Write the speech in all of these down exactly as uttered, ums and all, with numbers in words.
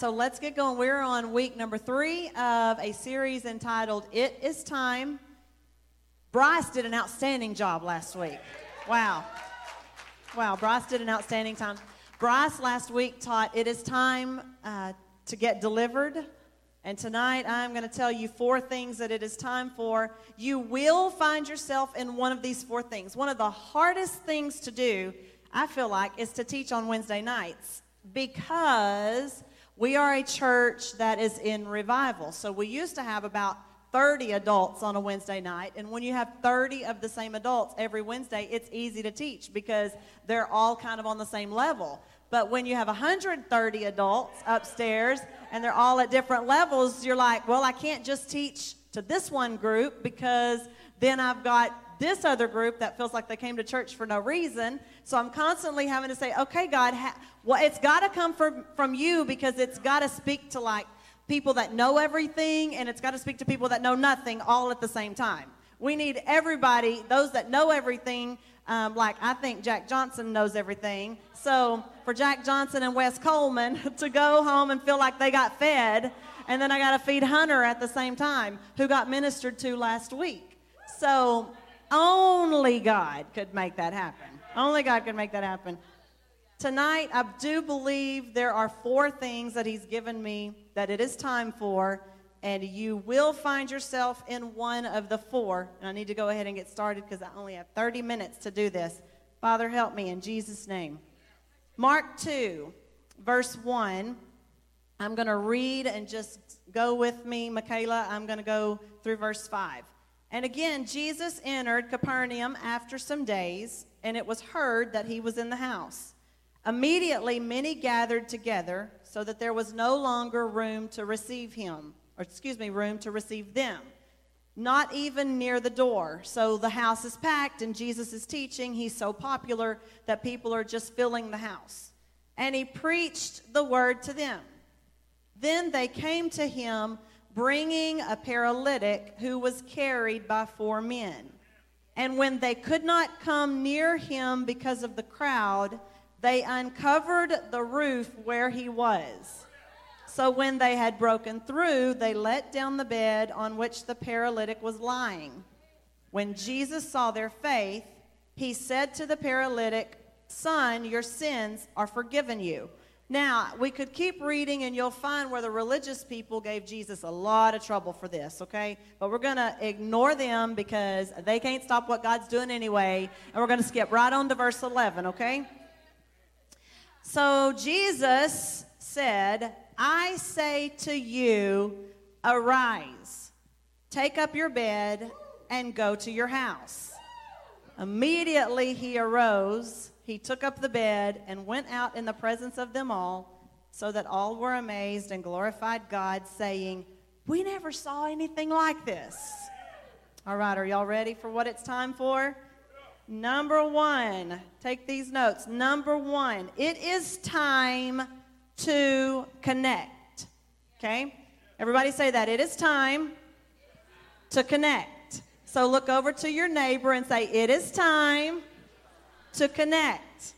So let's get going. We're on week number three of a series entitled It Is Time. Bryce did an outstanding job last week. Wow. Wow, Bryce did an outstanding time. Bryce last week taught It Is Time uh, to Get Delivered. And tonight I'm going to tell you four things that it is time for. You will find yourself in one of these four things. One of the hardest things to do, I feel like, is to teach on Wednesday nights, because we are a church that is in revival. So we used to have about thirty adults on a Wednesday night, and when you have thirty of the same adults every Wednesday, it's easy to teach because they're all kind of on the same level. But when you have one hundred thirty adults upstairs and they're all at different levels, you're like, well, I can't just teach to this one group because then I've got this other group that feels like they came to church for no reason. So I'm constantly having to say, okay, God, ha- well, it's got to come from, from you, because it's got to speak to like people that know everything, and it's got to speak to people that know nothing all at the same time. We need everybody, those that know everything. Um, like, I think Jack Johnson knows everything. So for Jack Johnson and Wes Coleman to go home and feel like they got fed, and then I got to feed Hunter at the same time, who got ministered to last week. So only God could make that happen. Only God could make that happen. Tonight, I do believe there are four things that he's given me that it is time for, and you will find yourself in one of the four. And I need to go ahead and get started because I only have thirty minutes to do this. Father, help me in Jesus' name. Mark two, verse one. I'm going to read, and just go with me, Michaela. I'm going to go through verse five. And again, Jesus entered Capernaum after some days, and it was heard that he was in the house. Immediately many gathered together, so that there was no longer room to receive him. Or excuse me, room to receive them, not even near the door. So the house is packed, and Jesus is teaching. He's so popular that people are just filling the house. And he preached the word to them. Then they came to him, bringing a paralytic who was carried by four men. And when they could not come near him because of the crowd, they uncovered the roof where he was. So when they had broken through, they let down the bed on which the paralytic was lying. When Jesus saw their faith, he said to the paralytic, "Son, your sins are forgiven you." Now, we could keep reading, and you'll find where the religious people gave Jesus a lot of trouble for this, okay? But we're going to ignore them because they can't stop what God's doing anyway, and we're going to skip right on to verse eleven, okay? So Jesus said, "I say to you, arise, take up your bed, and go to your house." Immediately he arose, he took up the bed, and went out in the presence of them all, so that all were amazed and glorified God, saying, "We never saw anything like this." All right, are y'all ready for what it's time for? Number one, take these notes. Number one, it is time to connect. Okay? Everybody say that. It is time to connect. So look over to your neighbor and say, "It is time to connect."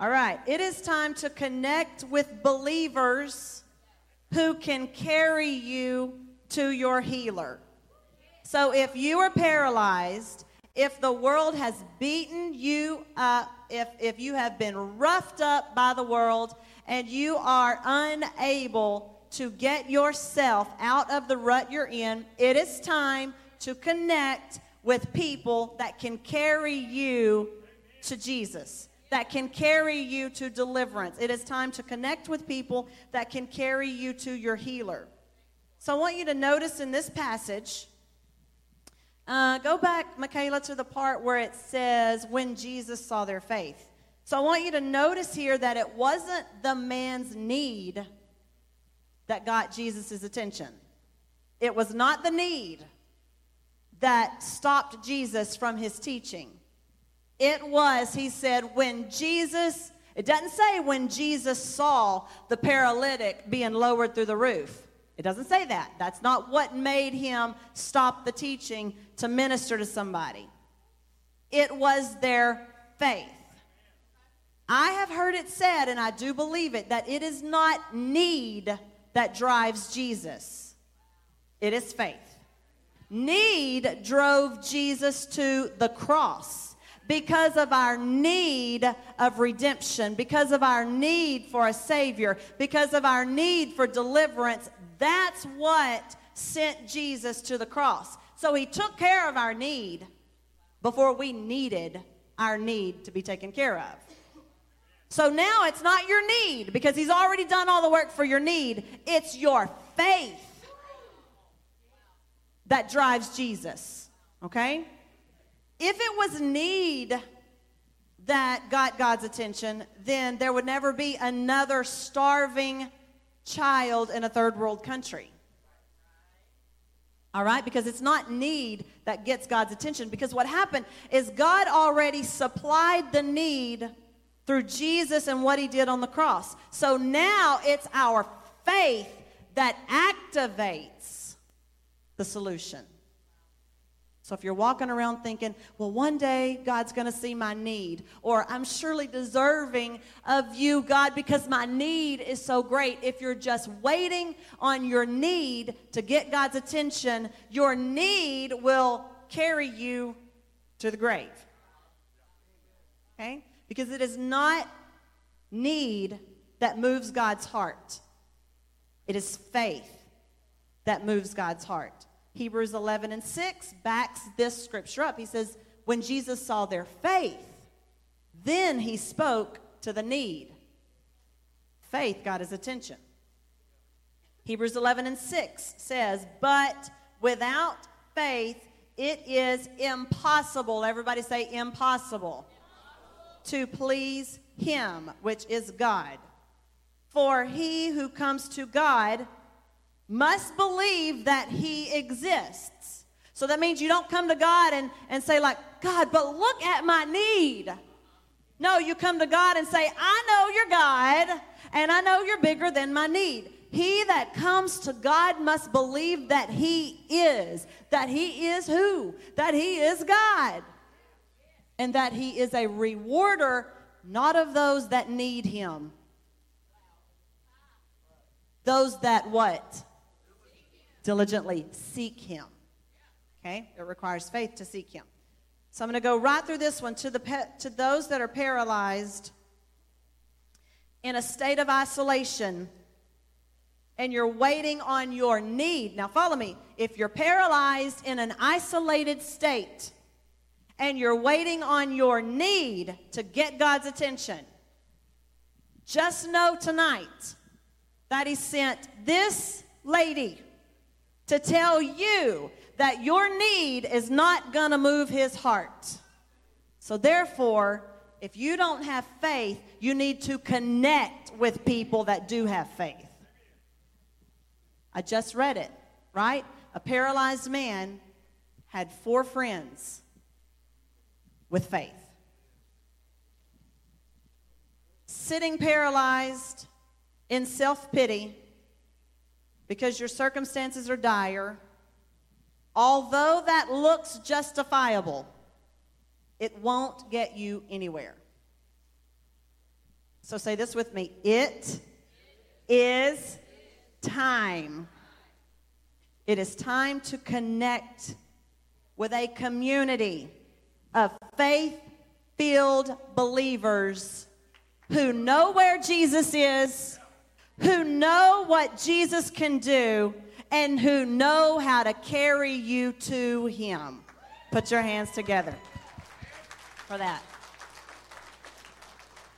All right. It is time to connect with believers who can carry you to your healer. So if you are paralyzed, if the world has beaten you up, if, if you have been roughed up by the world, and you are unable to get yourself out of the rut you're in, it is time to connect with people that can carry you to Jesus, that can carry you to deliverance. It is time to connect with people that can carry you to your healer. So I want you to notice in this passage, uh, go back, Michaela, to the part where it says, when Jesus saw their faith. So I want you to notice here that it wasn't the man's need that got Jesus' attention. It was not the need that stopped Jesus from his teaching. It was, he said, when Jesus, it doesn't say when Jesus saw the paralytic being lowered through the roof. It doesn't say that. That's not what made him stop the teaching to minister to somebody. It was their faith. I have heard it said, and I do believe it, that it is not need that drives Jesus. It is faith. Need drove Jesus to the cross because of our need of redemption, because of our need for a Savior, because of our need for deliverance. That's what sent Jesus to the cross. So he took care of our need before we needed our need to be taken care of. So now it's not your need, because he's already done all the work for your need. It's your faith that drives Jesus, okay? If it was need that got God's attention, then there would never be another starving child in a third world country. All right? Because it's not need that gets God's attention. Because what happened is God already supplied the need through Jesus and what he did on the cross. So now it's our faith that activates the solution. So if you're walking around thinking, well, one day God's going to see my need, or I'm surely deserving of you, God, because my need is so great. If you're just waiting on your need to get God's attention, your need will carry you to the grave. Okay? Because it is not need that moves God's heart. It is faith that moves God's heart. Hebrews eleven and six backs this scripture up. He says, when Jesus saw their faith, then he spoke to the need. Faith got his attention. Hebrews eleven and six says, but without faith it is impossible. Everybody say impossible. To please him, which is God. For he who comes to God must believe that he exists. So that means you don't come to God and, and say like, God, but look at my need. No, you come to God and say, I know you're God, and I know you're bigger than my need. He that comes to God must believe that he is. That he is who? That he is God. And that he is a rewarder, not of those that need him. Those that what? Diligently seek him. Okay? It requires faith to seek him. So I'm going to go right through this one. To the pe- to those that are paralyzed in a state of isolation, and you're waiting on your need. Now follow me. If you're paralyzed in an isolated state, and you're waiting on your need to get God's attention, just know tonight that he sent this lady to tell you that your need is not going to move his heart. So therefore, if you don't have faith, you need to connect with people that do have faith. I just read it, right? A paralyzed man had four friends. With faith. Sitting paralyzed in self-pity because your circumstances are dire, although that looks justifiable, it won't get you anywhere. So say this with me. It is time. It is time to connect with a community of faith-filled believers who know where Jesus is, who know what Jesus can do, and who know how to carry you to him. Put your hands together for that.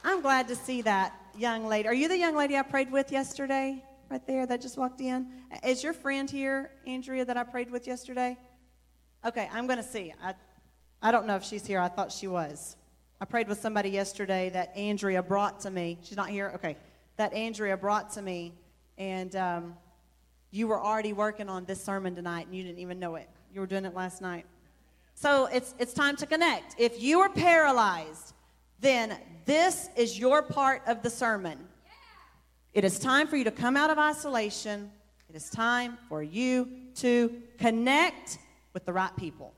I'm glad to see that young lady. Are you the young lady I prayed with yesterday? Right there that just walked in? Is your friend here, Andrea, that I prayed with yesterday? Okay, I'm going to see. I I don't know if she's here. I thought she was. I prayed with somebody yesterday that Andrea brought to me. She's not here? Okay. That Andrea brought to me, and um, you were already working on this sermon tonight, and you didn't even know it. You were doing it last night. So it's it's time to connect. If you are paralyzed, then this is your part of the sermon. Yeah. It is time for you to come out of isolation. It is time for you to connect with the right people.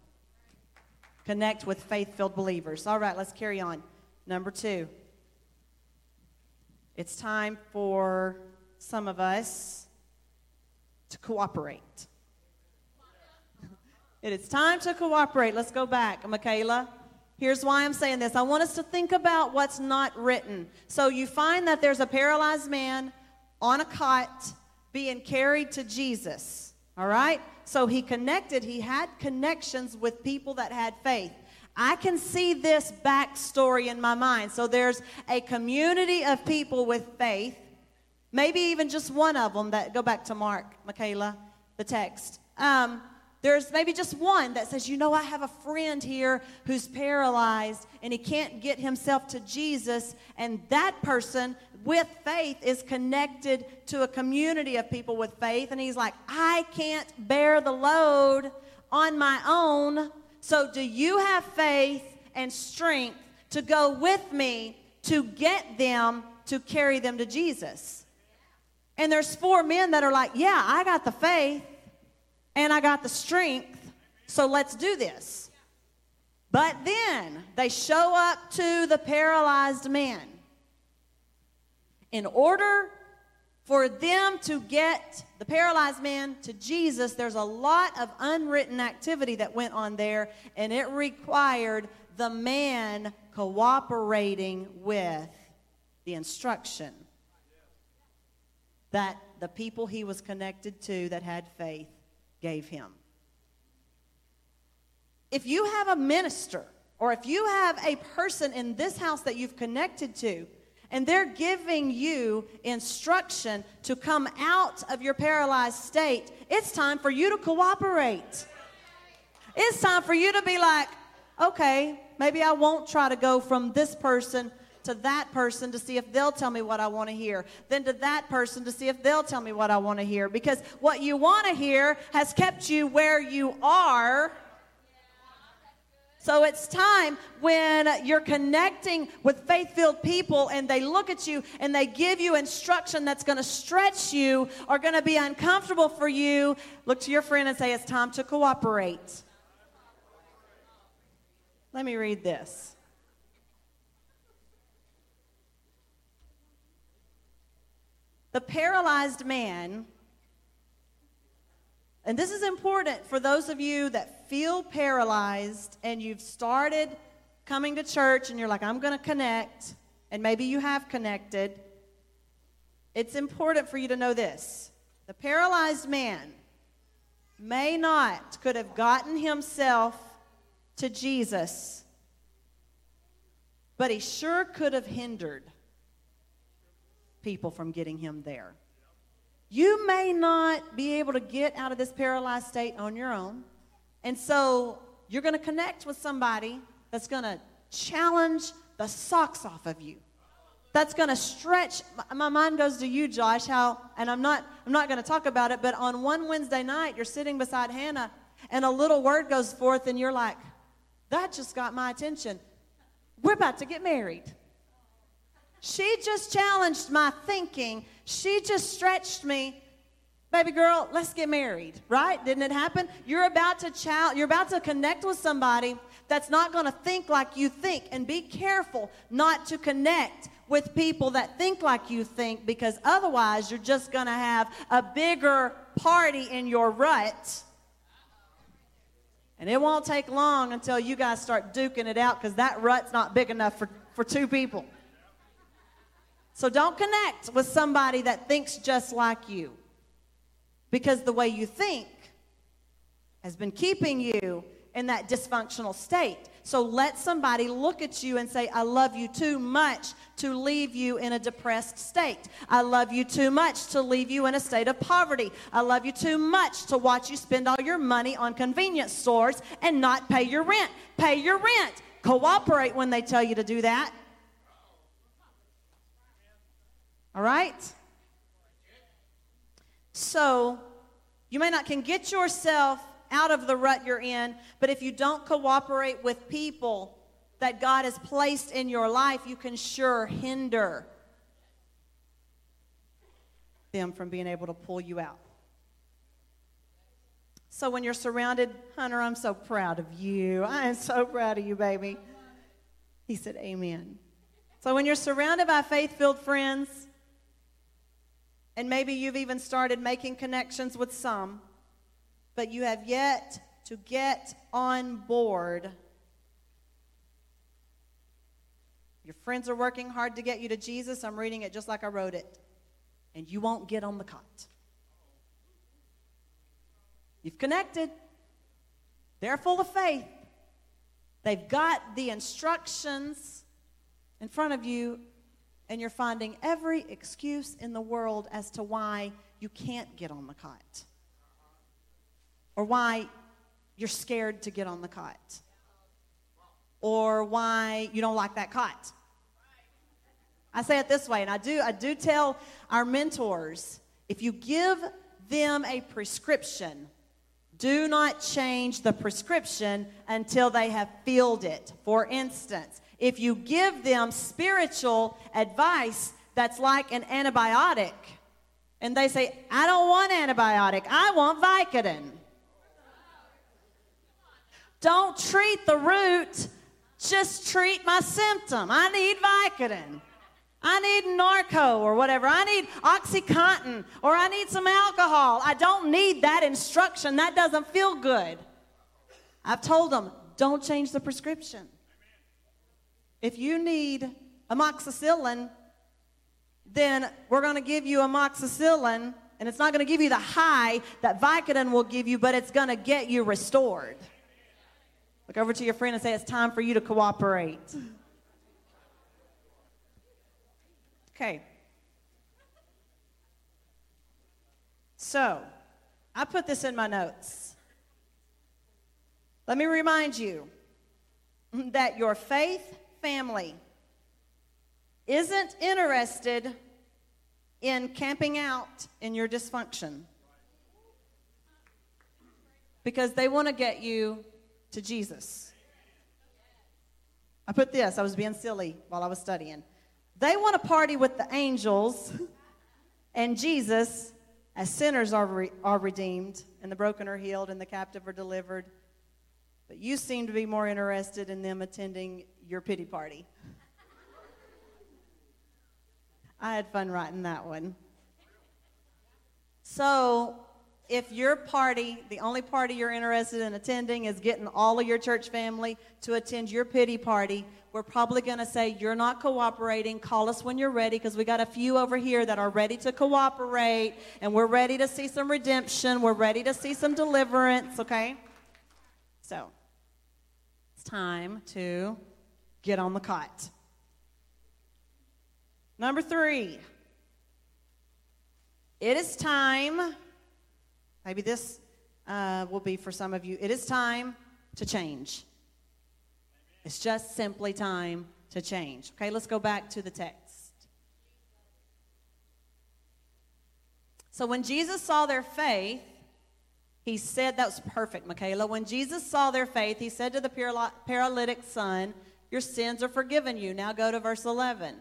Connect with faith-filled believers. All right, let's carry on. Number two, It's time for some of us to cooperate. It is time to cooperate. Let's go back, Michaela. Here's why I'm saying this. I want us to think about what's not written. So you find that there's a paralyzed man on a cot being carried to Jesus, all right? So he connected. He had connections with people that had faith. I can see this backstory in my mind. So there's a community of people with faith, maybe even just one of them that, go back to Mark, Michaela, the text. Um, There's maybe just one that says, you know, I have a friend here who's paralyzed and he can't get himself to Jesus. And that person with faith is connected to a community of people with faith. And he's like, I can't bear the load on my own. So do you have faith and strength to go with me to get them to carry them to Jesus? And there's four men that are like, yeah, I got the faith. And I got the strength, so let's do this. But then they show up to the paralyzed man. In order for them to get the paralyzed man to Jesus, there's a lot of unwritten activity that went on there, and it required the man cooperating with the instruction that the people he was connected to that had faith gave him. If you have a minister or if you have a person in this house that you've connected to and they're giving you instruction to come out of your paralyzed state, it's time for you to cooperate. It's time for you to be like, okay, maybe I won't try to go from this person to that person to see if they'll tell me what I want to hear, then to that person to see if they'll tell me what I want to hear, because what you want to hear has kept you where you are. So it's time when you're connecting with faith-filled people and they look at you and they give you instruction that's going to stretch you or going to be uncomfortable for you, look to your friend and say, it's time to cooperate. Let me read this. The paralyzed man, and this is important for those of you that feel paralyzed and you've started coming to church and you're like, I'm going to connect, and maybe you have connected. It's important for you to know this. The paralyzed man may not could have gotten himself to Jesus, but he sure could have hindered people from getting him there. You may not be able to get out of this paralyzed state on your own, and so you're going to connect with somebody that's going to challenge the socks off of you. That's going to stretch. My mind goes to you, Josh. How? And I'm not. I'm not going to talk about it. But on one Wednesday night, you're sitting beside Hannah, and a little word goes forth, and you're like, "That just got my attention. We're about to get married." She just challenged my thinking. She just stretched me. Baby girl, let's get married, right? Didn't it happen? You're about to ch- you're about to connect with somebody that's not going to think like you think. And be careful not to connect with people that think like you think, because otherwise you're just going to have a bigger party in your rut. And it won't take long until you guys start duking it out, because that rut's not big enough for, for two people. So don't connect with somebody that thinks just like you, because the way you think has been keeping you in that dysfunctional state. So let somebody look at you and say, I love you too much to leave you in a depressed state. I love you too much to leave you in a state of poverty. I love you too much to watch you spend all your money on convenience stores and not pay your rent. Pay your rent. Cooperate when they tell you to do that. All right? So you may not can get yourself out of the rut you're in, but if you don't cooperate with people that God has placed in your life, you can sure hinder them from being able to pull you out. So when you're surrounded, Hunter, I'm so proud of you. I am so proud of you, baby. He said, amen. So when you're surrounded by faith-filled friends, and maybe you've even started making connections with some, but you have yet to get on board. Your friends are working hard to get you to Jesus. I'm reading it just like I wrote it. And you won't get on the cot. You've connected. They're full of faith. They've got the instructions in front of you, and you're finding every excuse in the world as to why you can't get on the cot or why you're scared to get on the cot or why you don't like that cot. I say it this way, and I do, I do tell our mentors, if you give them a prescription, do not change the prescription until they have filled it. For instance, if you give them spiritual advice that's like an antibiotic, and they say, I don't want antibiotic, I want Vicodin. Don't treat the root, just treat my symptom. I need Vicodin. I need Norco or whatever. I need Oxycontin or I need some alcohol. I don't need that instruction. That doesn't feel good. I've told them, don't change the prescription. Amen. If you need amoxicillin, then we're going to give you amoxicillin, and it's not going to give you the high that Vicodin will give you, but it's going to get you restored. Look over to your friend and say, it's time for you to cooperate. Okay, so I put this in my notes. Let me remind you that your faith family isn't interested in camping out in your dysfunction because they want to get you to Jesus. I put this, I was being silly while I was studying. They want to party with the angels and Jesus as sinners are re- are redeemed and the broken are healed and the captive are delivered. But you seem to be more interested in them attending your pity party. I had fun writing that one. So if your party, the only party you're interested in attending is getting all of your church family to attend your pity party, we're probably going to say, you're not cooperating. Call us when you're ready, because we got a few over here that are ready to cooperate, and we're ready to see some redemption. We're ready to see some deliverance, okay? So it's time to get on the cot. Number three, it is time... Maybe this uh, will be for some of you. It is time to change. It's just simply time to change. Okay, let's go back to the text. So when Jesus saw their faith, he said, that was perfect, Michaela. When Jesus saw their faith, he said to the paral- paralytic son, your sins are forgiven you. Now go to verse eleven.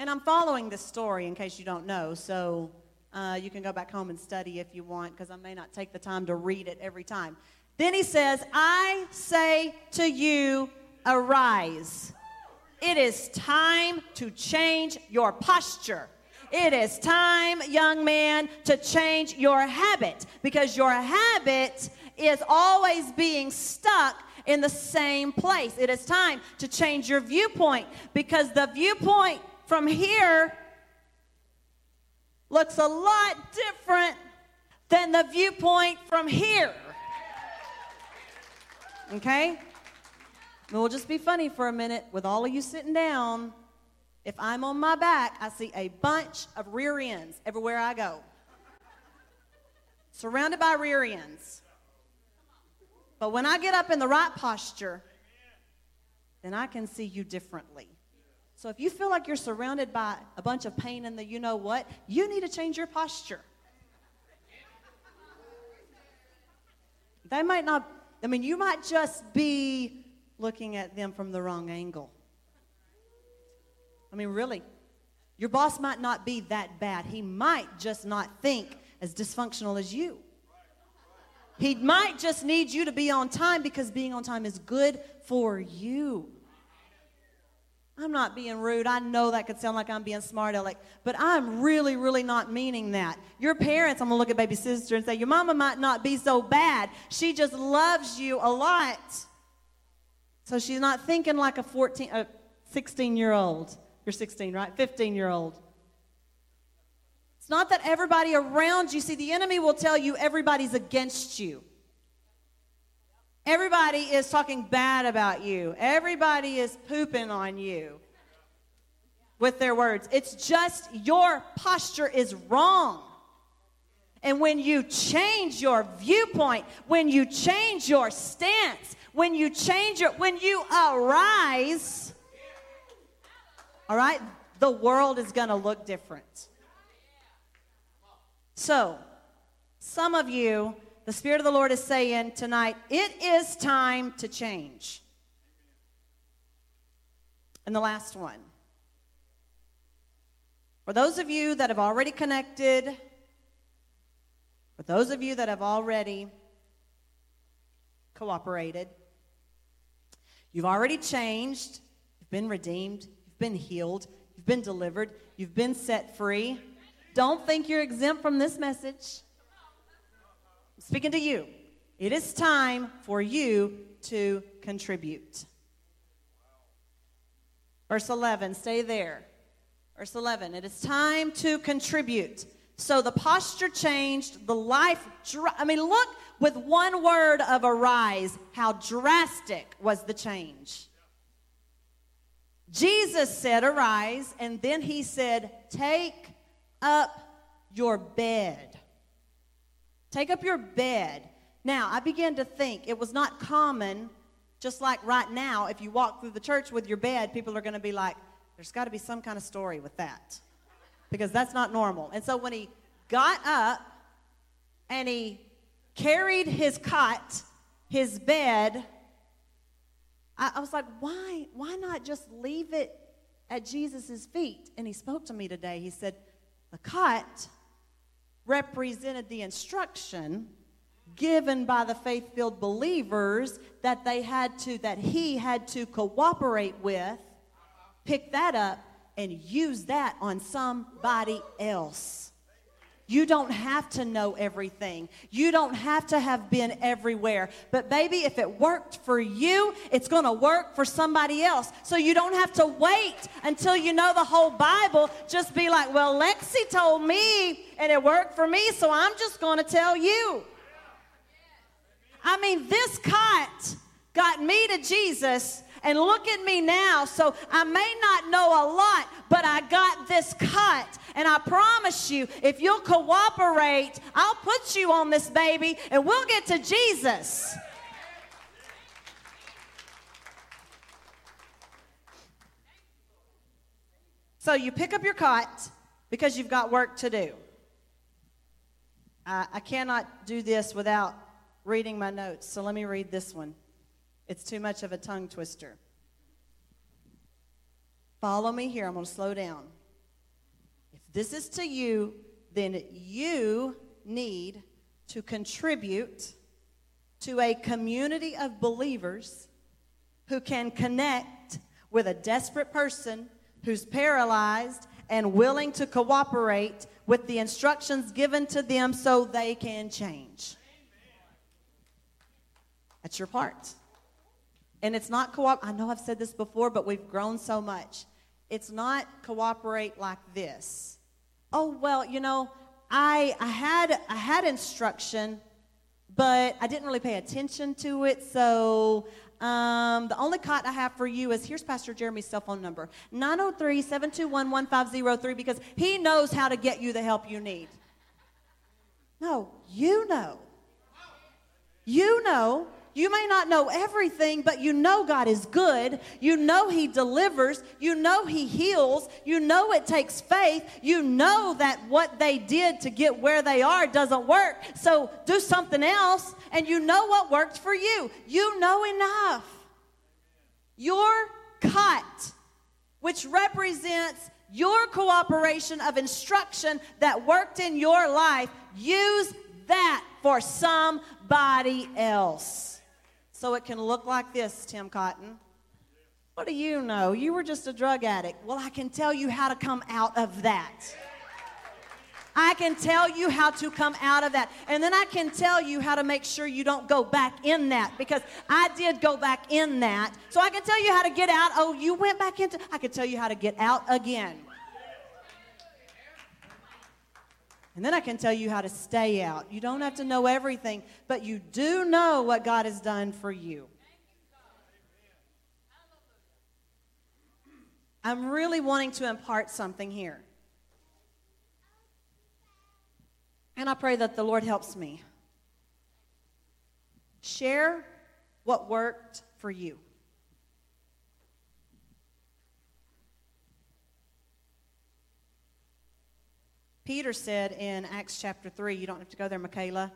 And I'm following this story in case you don't know, so uh, you can go back home and study if you want, because I may not take the time to read it every time. Then he says, I say to you, arise. It is time to change your posture. It is time, young man, to change your habit, because your habit is always being stuck in the same place. It is time to change your viewpoint, because the viewpoint from here looks a lot different than the viewpoint from here. Okay? And we'll just be funny for a minute with all of you sitting down. If I'm on my back, I see a bunch of rear ends everywhere I go. Surrounded by rear ends. But when I get up in the right posture, then I can see you differently. So if you feel like you're surrounded by a bunch of pain and the you-know-what, you need to change your posture. They might not, I mean, you might just be looking at them from the wrong angle. I mean, really, your boss might not be that bad. He might just not think as dysfunctional as you. He might just need you to be on time because being on time is good for you. I'm not being rude. I know that could sound like I'm being smart aleck, but I'm really, really not meaning that. Your parents, I'm going to look at baby sister and say, your mama might not be so bad. She just loves you a lot. So she's not thinking like a fourteen, a sixteen-year-old. You're sixteen, right? fifteen-year-old. It's not that everybody around you, see, the enemy will tell you everybody's against you. Everybody is talking bad about you. Everybody is pooping on you with their words. It's just your posture is wrong. And when you change your viewpoint, when you change your stance, when you change your, when you arise, all right, the world is going to look different. So, some of you, the Spirit of the Lord is saying tonight, it is time to change. And the last one. For those of you that have already connected, for those of you that have already cooperated, you've already changed, you've been redeemed, you've been healed, you've been delivered, you've been set free. Don't think you're exempt from this message. Speaking to you, it is time for you to contribute. Verse eleven, stay there. Verse eleven, it is time to contribute. So the posture changed, the life, dr- I mean, look, with one word of arise, how drastic was the change. Jesus said, arise, and then he said, take up your bed. Take up your bed. Now, I began to think it was not common, just like right now, if you walk through the church with your bed, people are going to be like, there's got to be some kind of story with that, because that's not normal. And so when he got up and he carried his cot, his bed, I, I was like, why, why not just leave it at Jesus' feet? And he spoke to me today. He said, the cot represented the instruction given by the faith-filled believers that they had to, that he had to cooperate with, pick that up, and use that on somebody else. You don't have to know everything. You don't have to have been everywhere. But baby, if it worked for you, it's going to work for somebody else. So you don't have to wait until you know the whole Bible. Just be like, well, Lexi told me and it worked for me, so I'm just going to tell you. I mean, this cot got me to Jesus, and look at me now. So I may not know a lot, but I got this cot. And I promise you, if you'll cooperate, I'll put you on this baby and we'll get to Jesus. So you pick up your cot because you've got work to do. I, I cannot do this without reading my notes, so let me read this one. It's too much of a tongue twister. Follow me here. I'm going to slow down. This is to you, then you need to contribute to a community of believers who can connect with a desperate person who's paralyzed and willing to cooperate with the instructions given to them so they can change. That's your part. And it's not co-op. I know I've said this before, but we've grown so much. It's not cooperate like this. Oh, well, you know, I I had I had instruction, but I didn't really pay attention to it. So um, the only cot I have for you is, here's Pastor Jeremy's cell phone number, nine oh three, seven two one, one five oh three, because he knows how to get you the help you need. No, you know. You know. You may not know everything, but you know God is good. You know he delivers. You know he heals. You know it takes faith. You know that what they did to get where they are doesn't work. So do something else, and you know what worked for you. You know enough. Your cot, which represents your cooperation of instruction that worked in your life, use that for somebody else. So it can look like this, Tim Cotton. What do you know? You were just a drug addict. Well, I can tell you how to come out of that. I can tell you how to come out of that. And then I can tell you how to make sure you don't go back in that, because I did go back in that. So I can tell you how to get out. Oh, you went back into, I can tell you how to get out again. And then I can tell you how to stay out. You don't have to know everything, but you do know what God has done for you. I'm really wanting to impart something here. And I pray that the Lord helps me. Share what worked for you. Peter said in Acts chapter three, you don't have to go there, Michaela,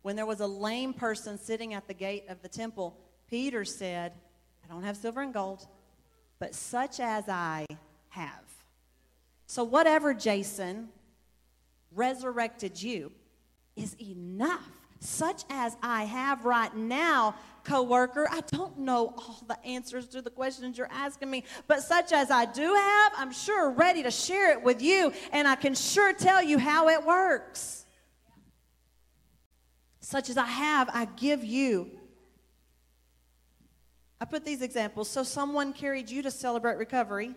when there was a lame person sitting at the gate of the temple, Peter said, I don't have silver and gold, but such as I have. So whatever, Jason, resurrected you is enough. Such as I have right now, coworker. I don't know all the answers to the questions you're asking me, but such as I do have, I'm sure ready to share it with you, and I can sure tell you how it works. Such as I have, I give you. I put these examples. So someone carried you to celebrate recovery.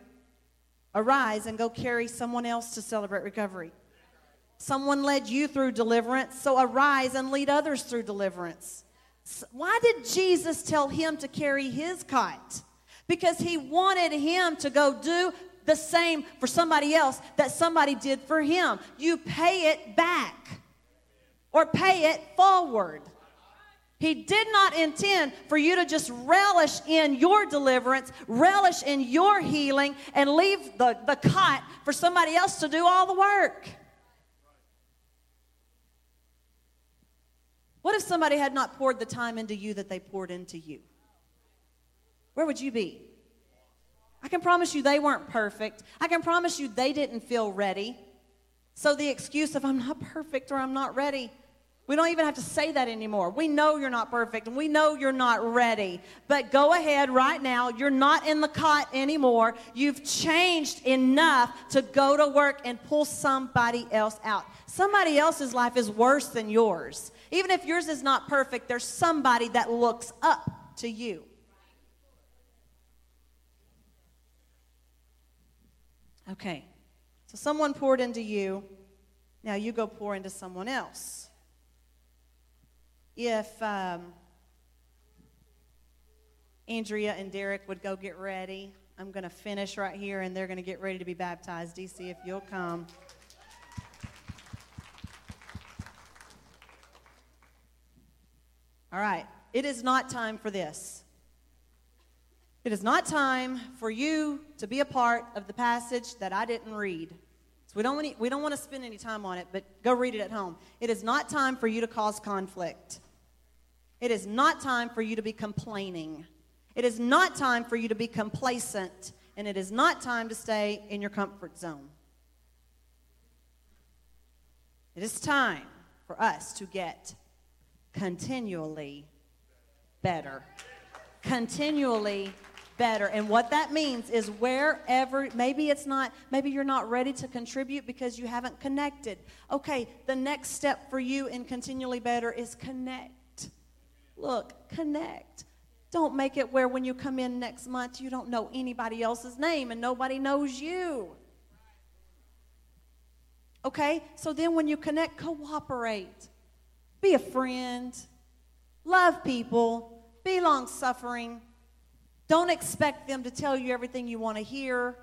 Arise and go carry someone else to celebrate recovery. Someone led you through deliverance, so arise and lead others through deliverance. Why did Jesus tell him to carry his cot? Because he wanted him to go do the same for somebody else that somebody did for him. You pay it back or pay it forward. He did not intend for you to just relish in your deliverance, relish in your healing, and leave the, the cot for somebody else to do all the work. What if somebody had not poured the time into you that they poured into you? Where would you be? I can promise you they weren't perfect. I can promise you they didn't feel ready. So the excuse of I'm not perfect or I'm not ready, we don't even have to say that anymore. We know you're not perfect and we know you're not ready. But go ahead right now. You're not in the cot anymore. You've changed enough to go to work and pull somebody else out. Somebody else's life is worse than yours. Even if yours is not perfect, there's somebody that looks up to you. Okay, so someone poured into you. Now you go pour into someone else. If um, Andrea and Derek would go get ready, I'm going to finish right here, and they're going to get ready to be baptized. D C, if you'll come. All right, it is not time for this. It is not time for you to be a part of the passage that I didn't read. So we don't want to, we don't want to spend any time on it, but go read it at home. It is not time for you to cause conflict. It is not time for you to be complaining. It is not time for you to be complacent, and it is not time to stay in your comfort zone. It is time for us to get continually better. Continually better. And what that means is wherever, maybe it's not, maybe you're not ready to contribute because you haven't connected. Okay, the next step for you in continually better is connect. Look, connect. Don't make it where when you come in next month, you don't know anybody else's name and nobody knows you. Okay, so then when you connect, cooperate. Be a friend, love people, be long-suffering. Don't expect them to tell you everything you want to hear.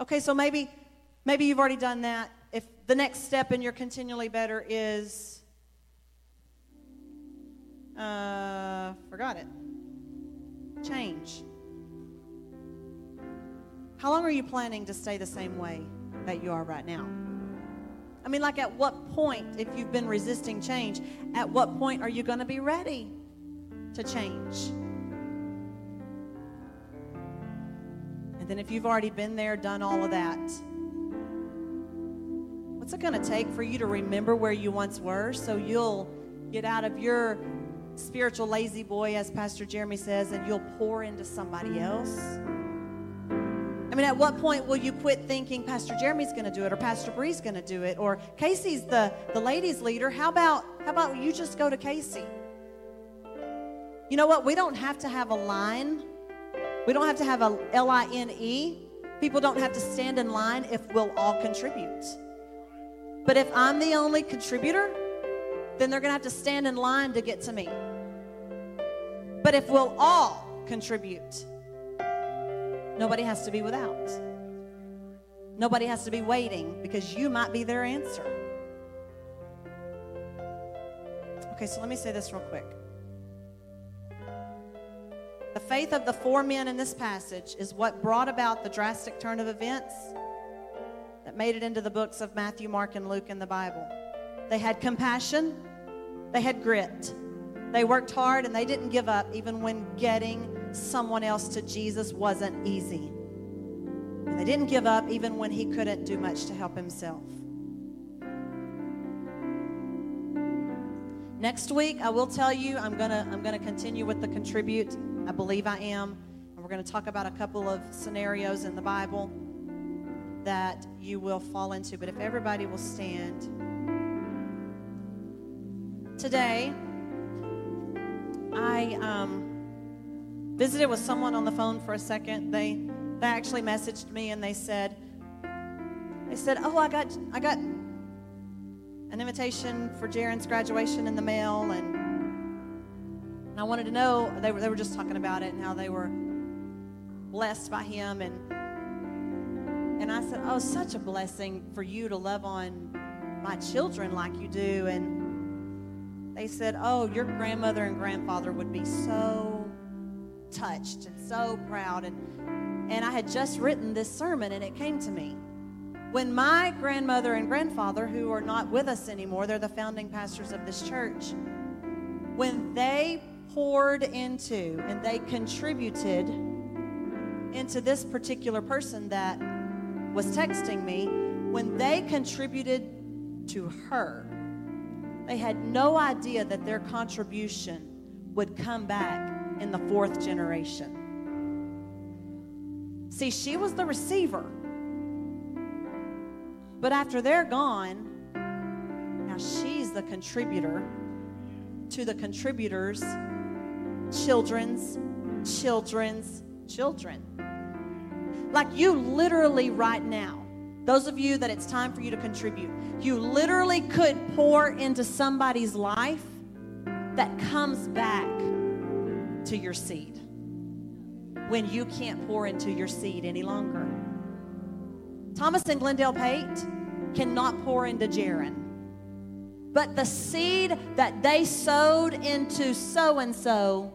Okay, so maybe maybe you've already done that. If the next step in your continually better is, uh, forgot it, change. How long are you planning to stay the same way that you are right now? I mean, like at what point, if you've been resisting change, at what point are you going to be ready to change? And then if you've already been there, done all of that, what's it going to take for you to remember where you once were so you'll get out of your spiritual lazy boy, as Pastor Jeremy says, and you'll pour into somebody else? I mean, at what point will you quit thinking Pastor Jeremy's going to do it, or Pastor Bree's going to do it, or Casey's the, the ladies leader? How about, how about you just go to Casey? You know what? We don't have to have a line. We don't have to have a L I N E. People don't have to stand in line if we'll all contribute. But if I'm the only contributor, then they're going to have to stand in line to get to me. But if we'll all contribute, nobody has to be without. Nobody has to be waiting, because you might be their answer. Okay, so let me say this real quick. The faith of the four men in this passage is what brought about the drastic turn of events that made it into the books of Matthew, Mark, and Luke in the Bible. They had compassion, they had grit, they worked hard, and they didn't give up even when getting someone else to Jesus wasn't easy. And they didn't give up even when he couldn't do much to help himself. Next week, I will tell you, I'm gonna I'm gonna continue with the contribute. I believe I am. And we're going to talk about a couple of scenarios in the Bible that you will fall into. But if everybody will stand. Today, I um, visited with someone on the phone for a second. They they actually messaged me and they said, they said, oh, I got I got an invitation for Jaron's graduation in the mail, and And I wanted to know, they were, they were just talking about it and how they were blessed by him. And and I said, oh, such a blessing for you to love on my children like you do. And they said, oh, your grandmother and grandfather would be so touched and so proud. And, and I had just written this sermon, and it came to me. When my grandmother and grandfather, who are not with us anymore, they're the founding pastors of this church, when they poured into and they contributed into this particular person that was texting me, when they contributed to her, they had no idea that their contribution would come back in the fourth generation. See, she was the receiver. But after they're gone, now she's the contributor to the contributors' children's children's children. Like, you literally right now, those of you that it's time for you to contribute, you literally could pour into somebody's life that comes back to your seed when you can't pour into your seed any longer. Thomas and Glendale Pate cannot pour into Jaron. But the seed that they sowed into so-and-so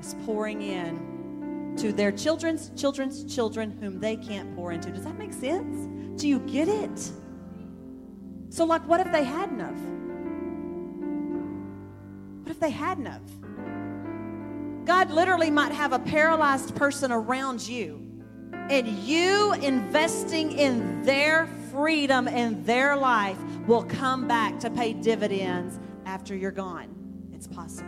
is pouring in to their children's children's children whom they can't pour into. Does that make sense? Do you get it? So, like, what if they had enough? What if they had enough? God literally might have a paralyzed person around you, and you investing in their freedom in their life will come back to pay dividends after you're gone. It's possible.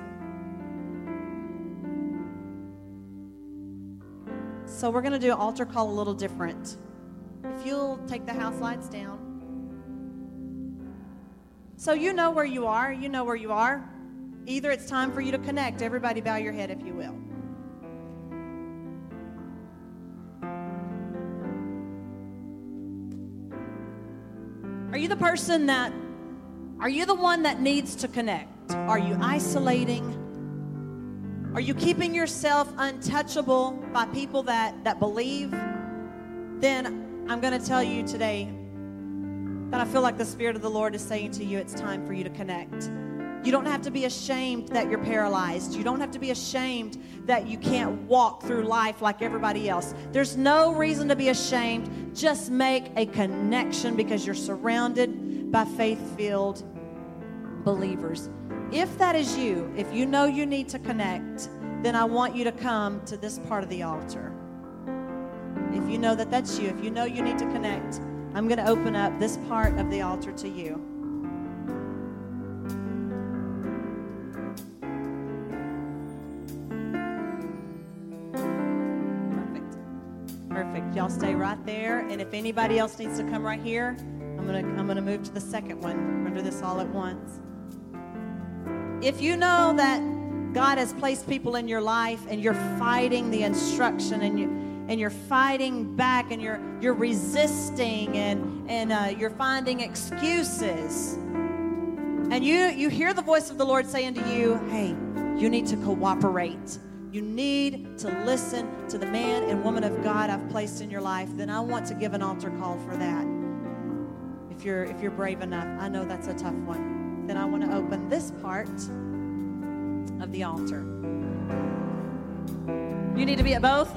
So we're going to do an altar call a little different. If you'll take the house lights down. So you know where you are. You know where you are. Either it's time for you to connect. Everybody bow your head if you will. Are you the person that, are you the one that needs to connect? Are you isolating? Are you keeping yourself untouchable by people that, that believe? Then I'm going to tell you today that I feel like the Spirit of the Lord is saying to you, it's time for you to connect. You don't have to be ashamed that you're paralyzed. You don't have to be ashamed that you can't walk through life like everybody else. There's no reason to be ashamed. Just make a connection, because you're surrounded by faith-filled believers. If that is you, if you know you need to connect, then I want you to come to this part of the altar. If you know that that's you, if you know you need to connect, I'm going to open up this part of the altar to you. and if anybody else needs to come right here, I'm gonna I'm gonna move to the second one. We're gonna do this all at once. If you know that God has placed people in your life and you're fighting the instruction and you and you're fighting back and you're you're resisting and and uh, you're finding excuses, and you you hear the voice of the Lord saying to you, hey, you need to cooperate. You need to listen to the man and woman of God I've placed in your life. Then I want to give an altar call for that. If you're if you're brave enough, I know that's a tough one. Then I want to open this part of the altar. You need to be at both.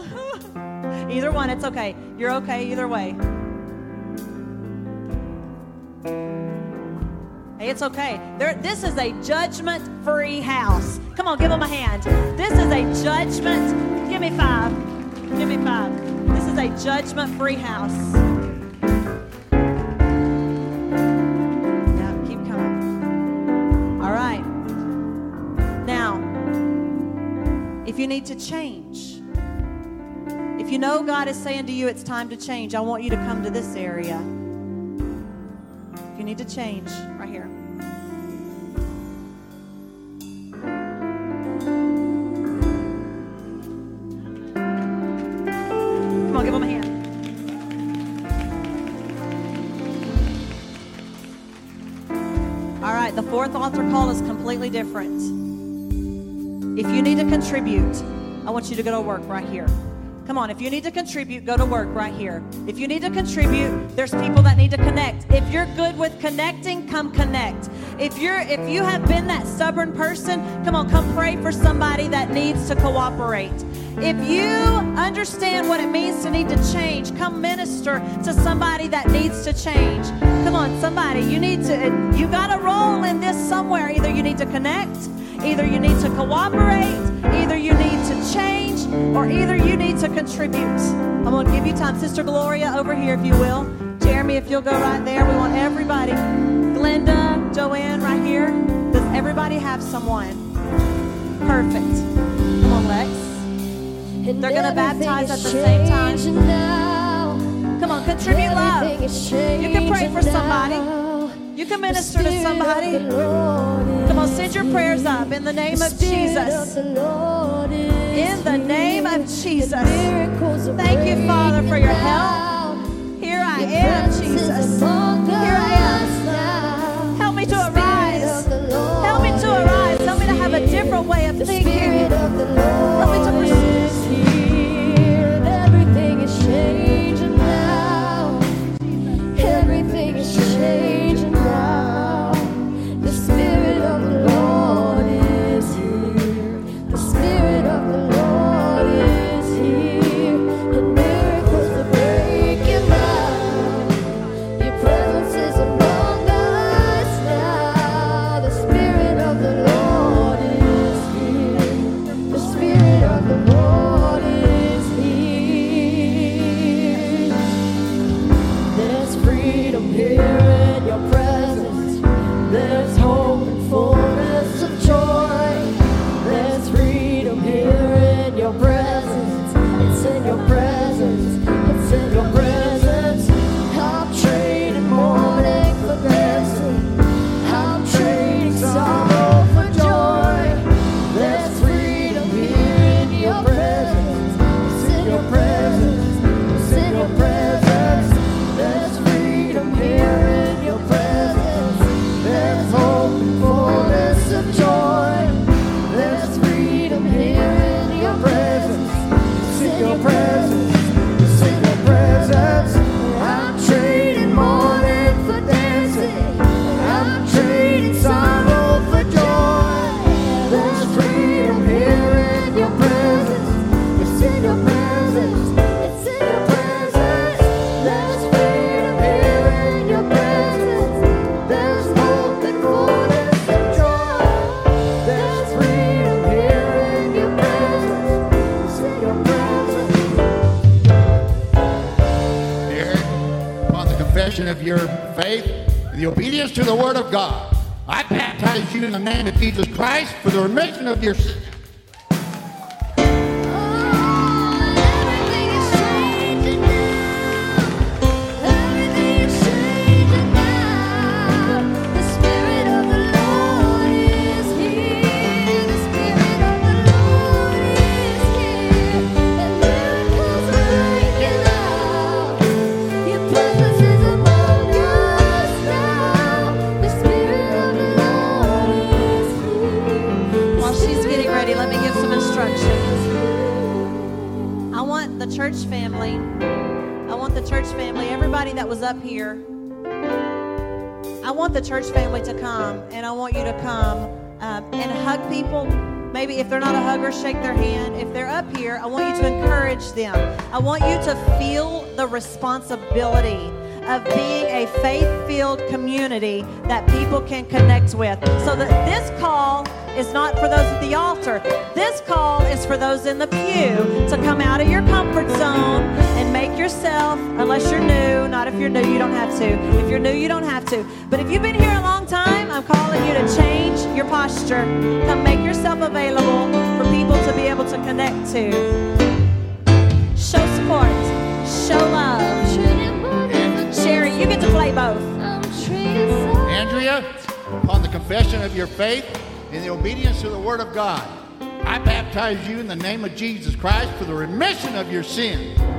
Either one, it's okay. You're okay either way. Hey, it's okay. There, this is a judgment-free house. Come on, give them a hand. This is a judgment. Give me five. Give me five. This is a judgment-free house. Now, keep coming. All right. Now, if you need to change, if you know God is saying to you it's time to change, I want you to come to this area. If you need to change, right here. The fourth altar call is completely different. If you need to contribute, I want you to go to work right here. Come on, if you need to contribute, go to work right here. If you need to contribute, there's people that need to connect. If you're good with connecting, come connect. If you're if you have been that stubborn person, come on, come pray for somebody that needs to cooperate. If you understand what it means to need to change, come minister to somebody that needs to change. Come on, somebody, you need to, you got a role in this somewhere. Either you need to connect, either you need to cooperate, either you need to change, or either you need to contribute. I'm going to give you time. Sister Gloria, over here, if you will. Jeremy, if you'll go right there. We want everybody. Glenda, Joanne, right here. Does everybody have someone? Perfect. Come on, Lex. And they're going to baptize at the same time. Now. Come on, contribute love. You can pray for somebody. You can minister to somebody. Come on, send your prayers up in the name of Jesus. In the name of Jesus. Thank you, Father, for your help. Here I am, Jesus. Here I am. Help me to arise. Help me to arise. Help me to have a different way of thinking. Help me to pursue. Changing now, everything is changing now. The Spirit of the Lord is here. The Spirit of the Lord is here, and miracles are breaking out. Your presence is among us now. The Spirit of the Lord is here. The Spirit of the Lord. Of your faith and the obedience to the Word of God, I baptize you in the name of Jesus Christ for the remission of your sins. up here, I want the church family to come, and I want you to come um, and hug people. Maybe if they're not a hugger, shake their hand. If they're up here, I want you to encourage them. I want you to feel the responsibility of being a faith-filled community that people can connect with. So that this call is not for those at the altar. This call is for those in the pew to come out of your comfort zone and make yourself, unless you're new, not if you're new, you don't have to. If you're new, you don't have to. But if you've been here a long time, I'm calling you to change your posture. Come make yourself available for people to be able to connect to. Show support. Show love. Sherry, you get to play both. Andrea, upon the confession of your faith and the obedience to the Word of God, I baptize you in the name of Jesus Christ for the remission of your sins.